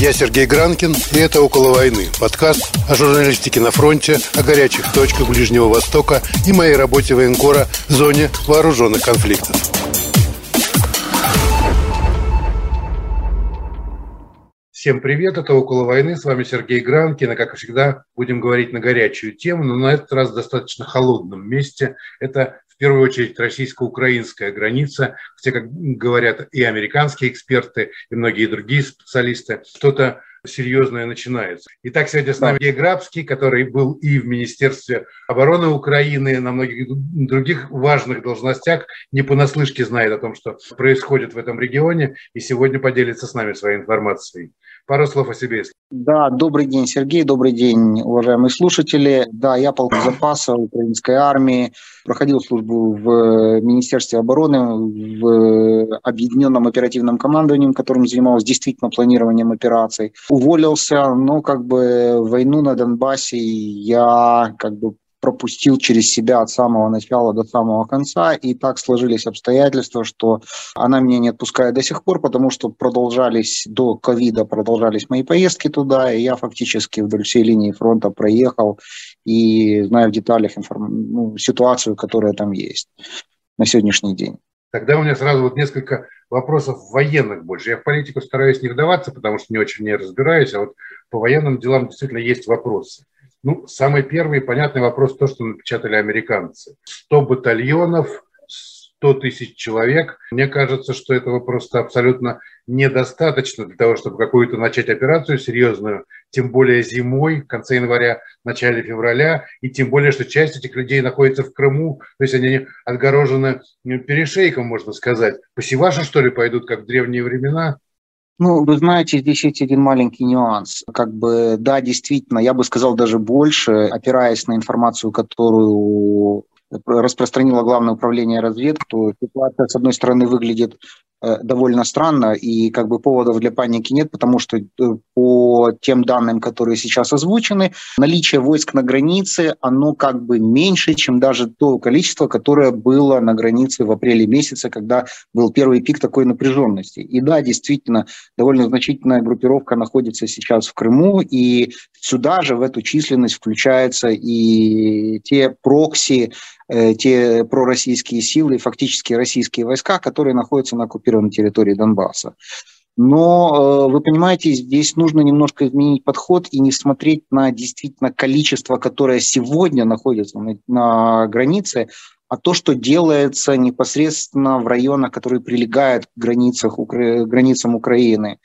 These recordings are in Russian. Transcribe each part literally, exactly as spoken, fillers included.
Я Сергей Гранкин, и это «Около войны» – подкаст о журналистике на фронте, о горячих точках Ближнего Востока и моей работе военкора в зоне вооруженных конфликтов. Всем привет, это «Около войны», с вами Сергей Гранкин, и, как всегда, будем говорить на горячую тему, но на этот раз в достаточно холодном месте. Это, в первую очередь, российско-украинская граница, где, как говорят и американские эксперты, и многие другие специалисты, что-то серьезное начинается. Итак, сегодня с нами Георгий Грабский, который был и в Министерстве обороны Украины, на многих других важных должностях, не понаслышке знает о том, что происходит в этом регионе, и сегодня поделится с нами своей информацией. Пару слов о себе. Да, добрый день, Сергей, добрый день, уважаемые слушатели. Да, я полковник запаса украинской армии, проходил службу в Министерстве обороны, в Объединенном оперативном командовании, которым занимался действительно планированием операций. Уволился, но как бы войну на Донбассе я как бы пропустил через себя от самого начала до самого конца, и так сложились обстоятельства, что она меня не отпускает до сих пор, потому что продолжались до ковида, продолжались мои поездки туда, и я фактически вдоль всей линии фронта проехал и знаю в деталях информ... ну, ситуацию, которая там есть на сегодняшний день. Тогда у меня сразу вот несколько вопросов военных больше. Я в политику стараюсь не вдаваться, потому что не очень в ней разбираюсь, а вот по военным делам действительно есть вопросы. Ну, самый первый понятный вопрос, то, что напечатали американцы. сто батальонов, сто тысяч человек. Мне кажется, что этого просто абсолютно недостаточно для того, чтобы какую-то начать операцию серьезную, тем более зимой, в конце января, начале февраля, и тем более, что часть этих людей находится в Крыму, то есть они отгорожены перешейком, можно сказать. Посеваши, что ли, пойдут, как в древние времена? Ну, вы знаете, здесь есть один маленький нюанс. Как бы, да, действительно, я бы сказал даже больше, опираясь на информацию, которую распространило Главное управление разведки, то ситуация, с одной стороны, выглядит довольно странно, и как бы поводов для паники нет, потому что по тем данным, которые сейчас озвучены, наличие войск на границе, оно как бы меньше, чем даже то количество, которое было на границе в апреле месяце, когда был первый пик такой напряженности. И да, действительно, довольно значительная группировка находится сейчас в Крыму, и сюда же в эту численность включаются и те прокси, те пророссийские силы, фактически российские войска, которые находятся на оккупированной территории Донбасса. Но, вы понимаете, здесь нужно немножко изменить подход и не смотреть на действительно количество, которое сегодня находится на границе, а то, что делается непосредственно в районах, которые прилегают к границах, укра... границам Украины.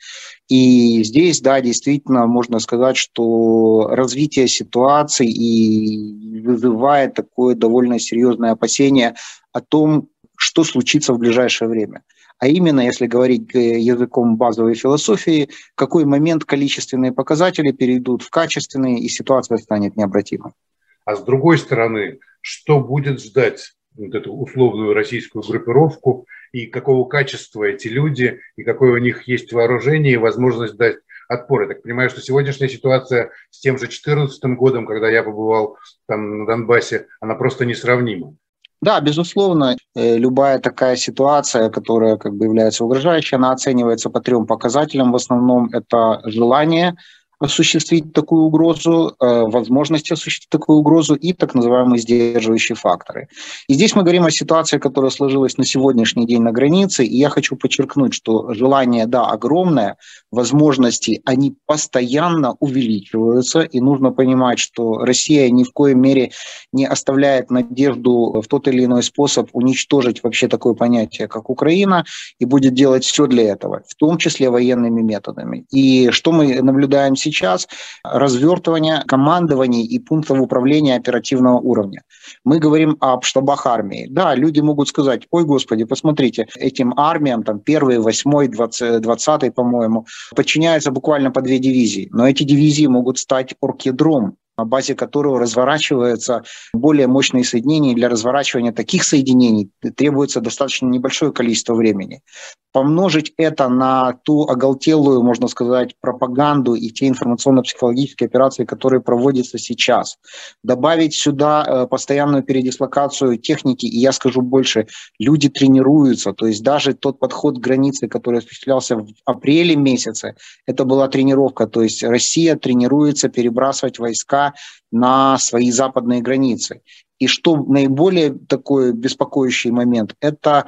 И здесь, да, действительно, можно сказать, что развитие ситуации и вызывает такое довольно серьезное опасение о том, что случится в ближайшее время. А именно, если говорить языком базовой философии, в какой момент количественные показатели перейдут в качественные, и ситуация станет необратимой. А с другой стороны, что будет ждать вот эту условную российскую группировку, и какого качества эти люди, и какое у них есть вооружение и возможность дать отпор. Я так понимаю, что сегодняшняя ситуация с тем же две тысячи четырнадцатым годом, когда я побывал там на Донбассе, она просто несравнима. Да, безусловно, любая такая ситуация, которая как бы является угрожающей, она оценивается по трем показателям. В основном это желание осуществить такую угрозу, возможность осуществить такую угрозу и так называемые сдерживающие факторы. И здесь мы говорим о ситуации, которая сложилась на сегодняшний день на границе, и я хочу подчеркнуть, что желание, да, огромное, возможности, они постоянно увеличиваются, и нужно понимать, что Россия ни в коей мере не оставляет надежду в тот или иной способ уничтожить вообще такое понятие, как Украина, и будет делать все для этого, в том числе военными методами. И что мы наблюдаем сейчас? Сейчас развертывание командований и пунктов управления оперативного уровня. Мы говорим об штабах армии. Да, люди могут сказать: ой, господи, посмотрите, этим армиям, там, первой, восьмой, двадцатой, по-моему, подчиняются буквально по две дивизии. Но эти дивизии могут стать оркедром на базе которого разворачиваются более мощные соединения. И для разворачивания таких соединений требуется достаточно небольшое количество времени. Помножить это на ту оголтелую, можно сказать, пропаганду и те информационно-психологические операции, которые проводятся сейчас. Добавить сюда постоянную передислокацию техники, и я скажу больше, люди тренируются. То есть даже тот подход к границе, который осуществлялся в апреле месяце, это была тренировка. То есть Россия тренируется перебрасывать войска на свои западные границы. И что наиболее такой беспокоящий момент, это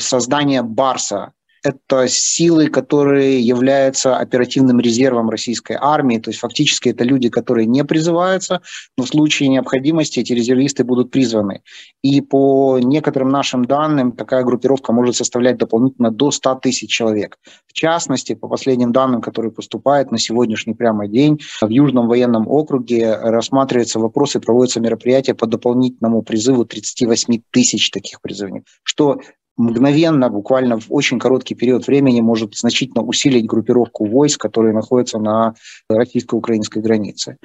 создание Барса. Это силы, которые являются оперативным резервом российской армии. То есть фактически это люди, которые не призываются, но в случае необходимости эти резервисты будут призваны. И по некоторым нашим данным, такая группировка может составлять дополнительно до ста тысяч человек. В частности, по последним данным, которые поступают на сегодняшний прямо день, в Южном военном округе рассматриваются вопросы, проводятся мероприятия по дополнительному призыву тридцати восьми тысяч таких призывников, что мгновенно, буквально в очень короткий период времени может значительно усилить группировку войск, которые находятся на российско-украинской границе.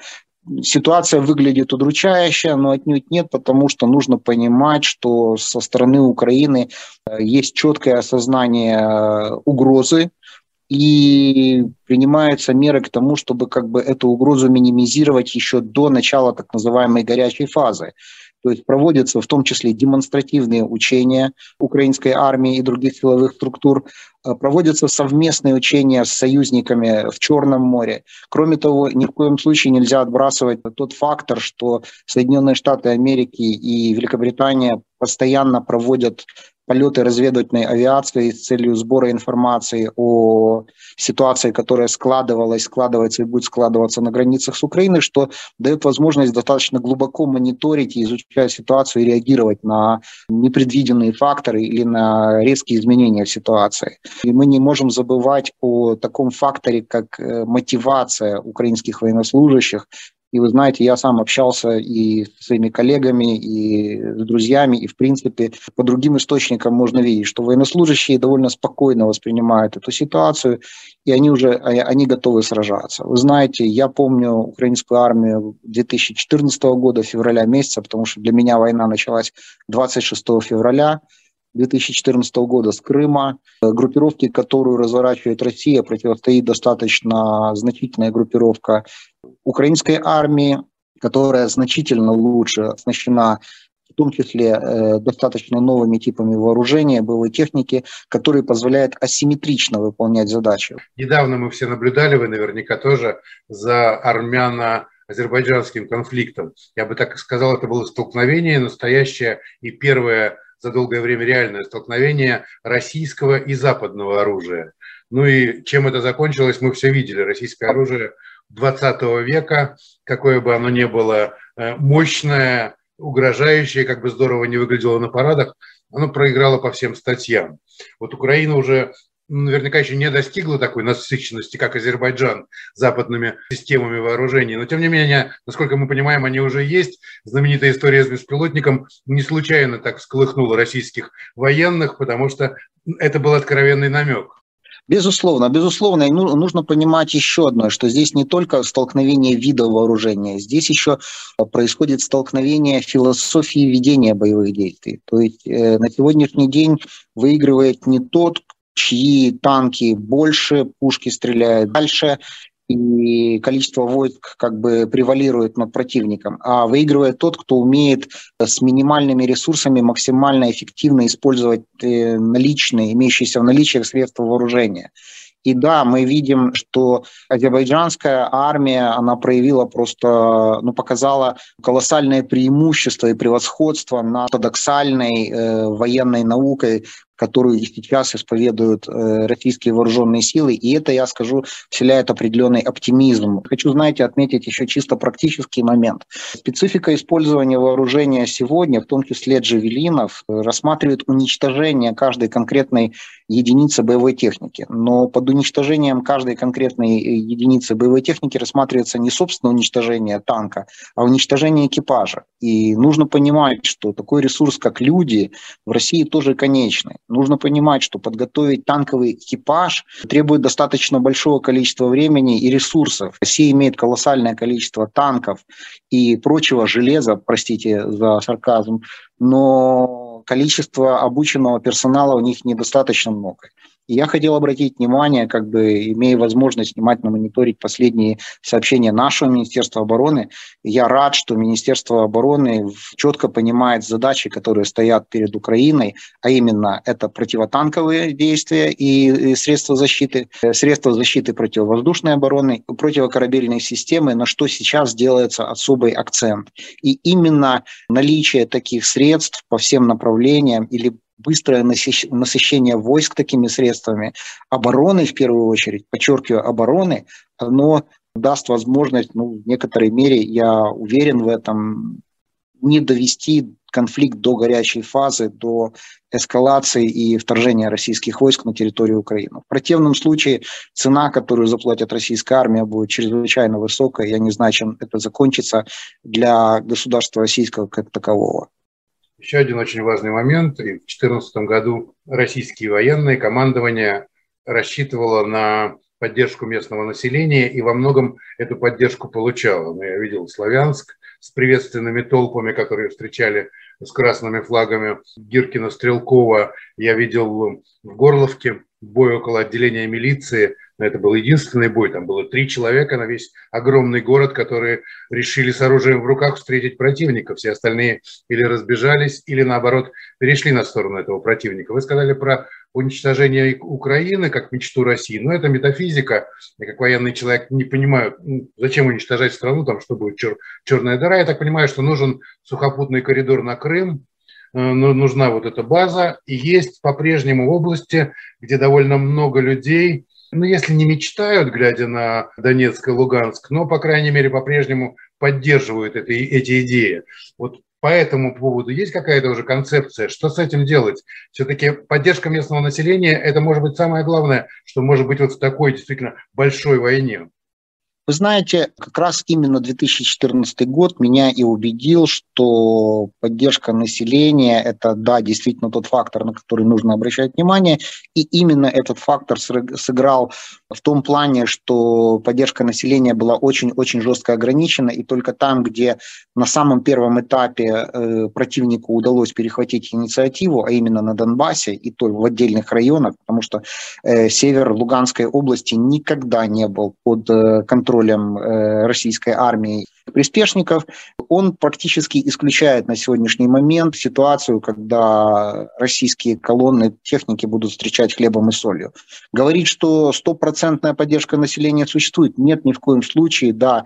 Ситуация выглядит удручающе, но отнюдь нет, потому что нужно понимать, что со стороны Украины есть четкое осознание угрозы, и принимаются меры к тому, чтобы как бы эту угрозу минимизировать еще до начала так называемой горячей фазы. То есть проводятся в том числе демонстративные учения украинской армии и других силовых структур, проводятся совместные учения с союзниками в Черном море. Кроме того, ни в коем случае нельзя отбрасывать тот фактор, что Соединенные Штаты Америки и Великобритания постоянно проводят полеты разведывательной авиации с целью сбора информации о ситуации, которая складывалась, складывается и будет складываться на границах с Украиной, что дает возможность достаточно глубоко мониторить и изучать ситуацию и реагировать на непредвиденные факторы или на резкие изменения в ситуации. И мы не можем забывать о таком факторе, как мотивация украинских военнослужащих. И вы знаете, я сам общался и с своими коллегами, и с друзьями, и в принципе по другим источникам можно видеть, что военнослужащие довольно спокойно воспринимают эту ситуацию, и они уже они готовы сражаться. Вы знаете, я помню украинскую армию две тысячи четырнадцатого года, февраля месяца, потому что для меня война началась двадцать шестого февраля. две тысячи четырнадцатого года с Крыма. Группировке, которую разворачивает Россия, противостоит достаточно значительная группировка украинской армии, которая значительно лучше оснащена, в том числе достаточно новыми типами вооружения, боевой техники, которые позволяют асимметрично выполнять задачи. Недавно мы все наблюдали, вы наверняка тоже, за армяно- азербайджанским конфликтом. Я бы так и сказал, это было столкновение настоящее и первое за долгое время реальное столкновение российского и западного оружия. Ну и чем это закончилось, мы все видели. Российское оружие двадцатого века, какое бы оно ни было мощное, угрожающее, как бы здорово не выглядело на парадах, оно проиграло по всем статьям. Вот Украина уже наверняка еще не достигла такой насыщенности, как Азербайджан, западными системами вооружений. Но, тем не менее, насколько мы понимаем, они уже есть. Знаменитая история с беспилотником не случайно так всколыхнула российских военных, потому что это был откровенный намек. Безусловно, безусловно, и нужно понимать еще одно, что здесь не только столкновение вида вооружения, здесь еще происходит столкновение философии ведения боевых действий. То есть э, на сегодняшний день выигрывает не тот, чьи танки больше, пушки стреляют дальше, и количество войск как бы превалирует над противником, а выигрывает тот, кто умеет с минимальными ресурсами максимально эффективно использовать наличные, имеющиеся в наличии средства вооружения. И да, мы видим, что азербайджанская армия, она проявила просто, ну, показала колоссальное преимущество и превосходство над ортодоксальной э, военной наукой, которую и сейчас исповедуют э, российские вооруженные силы. И это, я скажу, вселяет определенный оптимизм. Хочу, знаете, отметить еще чисто практический момент. Специфика использования вооружения сегодня, в том числе джевелинов, рассматривает уничтожение каждой конкретной единицы боевой техники. Но под уничтожением каждой конкретной единицы боевой техники рассматривается не собственно уничтожение танка, а уничтожение экипажа. И нужно понимать, что такой ресурс, как люди, в России тоже конечный. Нужно понимать, что подготовить танковый экипаж требует достаточно большого количества времени и ресурсов. Россия имеет колоссальное количество танков и прочего железа, простите за сарказм, но количество обученного персонала у них недостаточно много. И я хотел обратить внимание, как бы имея возможность внимательно мониторить последние сообщения нашего Министерства обороны. Я рад, что Министерство обороны четко понимает задачи, которые стоят перед Украиной, а именно это противотанковые действия и средства защиты, средства защиты противовоздушной обороны, противокорабельные системы, на что сейчас делается особый акцент. И именно наличие таких средств по всем направлениям или быстрое насыщение войск такими средствами, обороны в первую очередь, подчеркиваю, обороны, оно даст возможность, ну, в некоторой мере, я уверен в этом, не довести конфликт до горячей фазы, до эскалации и вторжения российских войск на территорию Украины. В противном случае цена, которую заплатит российская армия, будет чрезвычайно высокая. Я не знаю, чем это закончится для государства российского как такового. Еще один очень важный момент. В две тысячи четырнадцатом году российские военные, командование рассчитывало на поддержку местного населения и во многом эту поддержку получало. Но я видел Славянск с приветственными толпами, которые встречали с красными флагами Гиркина-Стрелкова. Я видел в Горловке бой около отделения милиции. Это был единственный бой. Там было три человека на весь огромный город, которые решили с оружием в руках встретить противника. Все остальные или разбежались, или наоборот перешли на сторону этого противника. Вы сказали про уничтожение Украины как мечту России. Но это метафизика. Я как военный человек не понимаю, зачем уничтожать страну, там что будет чер- черная дыра. Я так понимаю, что нужен сухопутный коридор на Крым. Нужна вот эта база. И есть по-прежнему области, где довольно много людей, ну, если не мечтают, глядя на Донецк и Луганск, но, по крайней мере, по-прежнему поддерживают это, эти идеи. Вот по этому поводу есть какая-то уже концепция? Что с этим делать? Все-таки поддержка местного населения – это, может быть, самое главное, что может быть вот в такой действительно большой войне. Вы знаете, как раз именно две тысячи четырнадцатый год меня и убедил, что поддержка населения – это, да, действительно тот фактор, на который нужно обращать внимание. И именно этот фактор сыграл в том плане, что поддержка населения была очень-очень жестко ограничена, и только там, где на самом первом этапе противнику удалось перехватить инициативу, а именно на Донбассе и то в отдельных районах, потому что север Луганской области никогда не был под контролем российской армии приспешников, он практически исключает на сегодняшний момент ситуацию, когда российские колонны техники будут встречать хлебом и солью. Говорить, что стопроцентная поддержка населения существует, нет, ни в коем случае, да,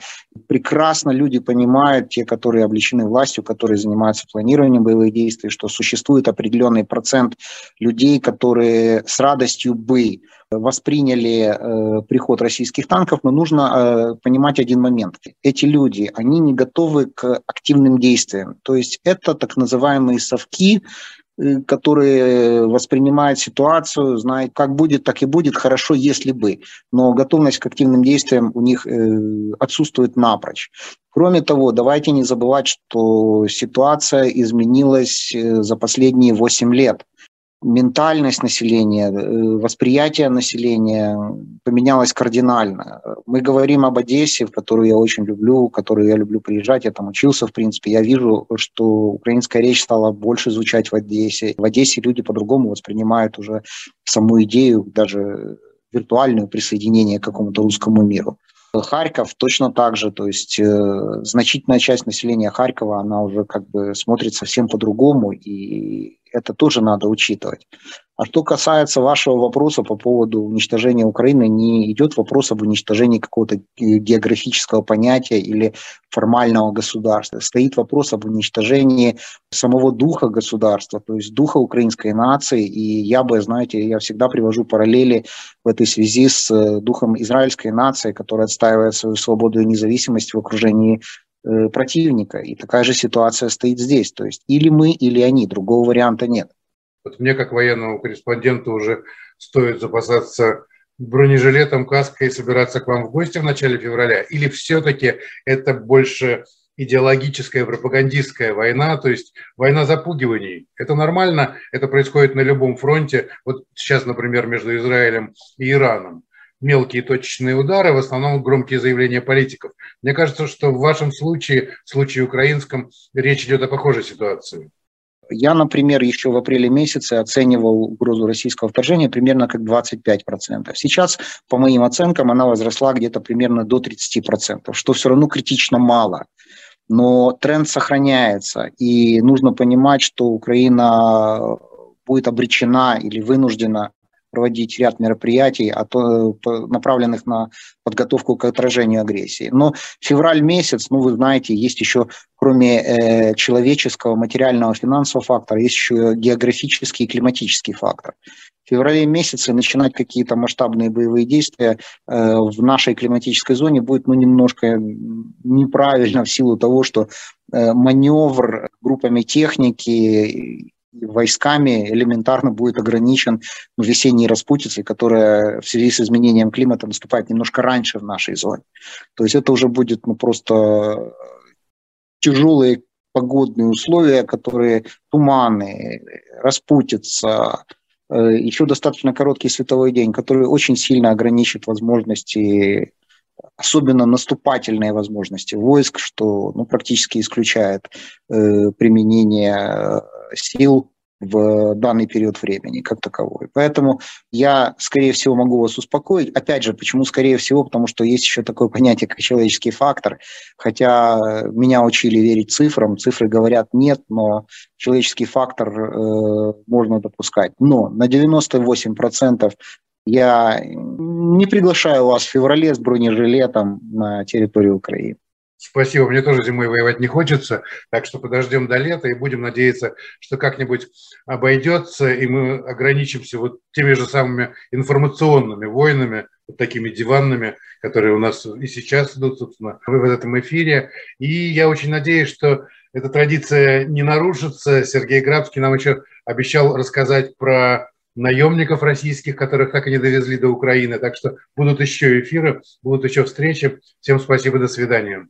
прекрасно люди понимают, те, которые облечены властью, которые занимаются планированием боевых действий, что существует определенный процент людей, которые с радостью бы восприняли э, приход российских танков, но нужно э, понимать один момент. Эти люди, они не готовы к активным действиям. То есть это так называемые совки, э, которые воспринимают ситуацию, знают, как будет, так и будет, хорошо, если бы. Но готовность к активным действиям у них э, отсутствует напрочь. Кроме того, давайте не забывать, что ситуация изменилась за последние восемь лет. Ментальность населения, восприятие населения поменялось кардинально. Мы говорим об Одессе, в которую я очень люблю, в которую я люблю приезжать, я там учился, в принципе. Я вижу, что украинская речь стала больше звучать в Одессе. В Одессе люди по-другому воспринимают уже саму идею, даже виртуальную присоединение к какому-то русскому миру. Харьков точно так же, то есть э, значительная часть населения Харькова, она уже как бы смотрит совсем по-другому, и это тоже надо учитывать. А что касается вашего вопроса по поводу уничтожения Украины, не идет вопрос об уничтожении какого-то географического понятия или формального государства. Стоит вопрос об уничтожении самого духа государства, то есть духа украинской нации. И я бы, знаете, я всегда привожу параллели в этой связи с духом израильской нации, которая отстаивает свою свободу и независимость в окружении противника. И такая же ситуация стоит здесь. То есть или мы, или они. Другого варианта нет. Вот мне, как военному корреспонденту, уже стоит запасаться бронежилетом, каской и собираться к вам в гости в начале февраля? Или все-таки это больше идеологическая, пропагандистская война, то есть война запугиваний. Это нормально, это происходит на любом фронте. Вот сейчас, например, между Израилем и Ираном. Мелкие точечные удары, в основном громкие заявления политиков. Мне кажется, что в вашем случае, в случае украинском, речь идет о похожей ситуации. Я, например, еще в апреле месяце оценивал угрозу российского вторжения примерно как двадцать пять процентов. Сейчас, по моим оценкам, она возросла где-то примерно до тридцати процентов, что все равно критично мало. Но тренд сохраняется, и нужно понимать, что Украина будет обречена или вынуждена проводить ряд мероприятий, направленных на подготовку к отражению агрессии. Но февраль месяц, ну вы знаете, есть еще, кроме человеческого, материального, финансового фактора, есть еще географический и климатический фактор. В феврале месяце начинать какие-то масштабные боевые действия в нашей климатической зоне будет ну, немножко неправильно в силу того, что маневр группами техники войсками элементарно будет ограничен весенней распутицей, которая в связи с изменением климата наступает немножко раньше в нашей зоне. То есть это уже будет ну, просто тяжелые погодные условия, которые туманы, распутятся, еще достаточно короткий световой день, который очень сильно ограничит возможности, особенно наступательные возможности войск, что ну, практически исключает э, применение сил в данный период времени как таковой. Поэтому я, скорее всего, могу вас успокоить. Опять же, почему скорее всего? Потому что есть еще такое понятие, как человеческий фактор. Хотя меня учили верить цифрам, цифры говорят нет, но человеческий фактор э, можно допускать. Но на девяносто восемь процентов я не приглашаю вас в феврале с бронежилетом на территорию Украины. Спасибо, мне тоже зимой воевать не хочется, так что подождем до лета и будем надеяться, что как-нибудь обойдется, и мы ограничимся вот теми же самыми информационными войнами, вот такими диванными, которые у нас и сейчас идут, собственно, в этом эфире. И я очень надеюсь, что эта традиция не нарушится. Сергей Грабский нам еще обещал рассказать про наемников российских, которых так и не довезли до Украины. Так что будут еще эфиры, будут еще встречи. Всем спасибо, до свидания.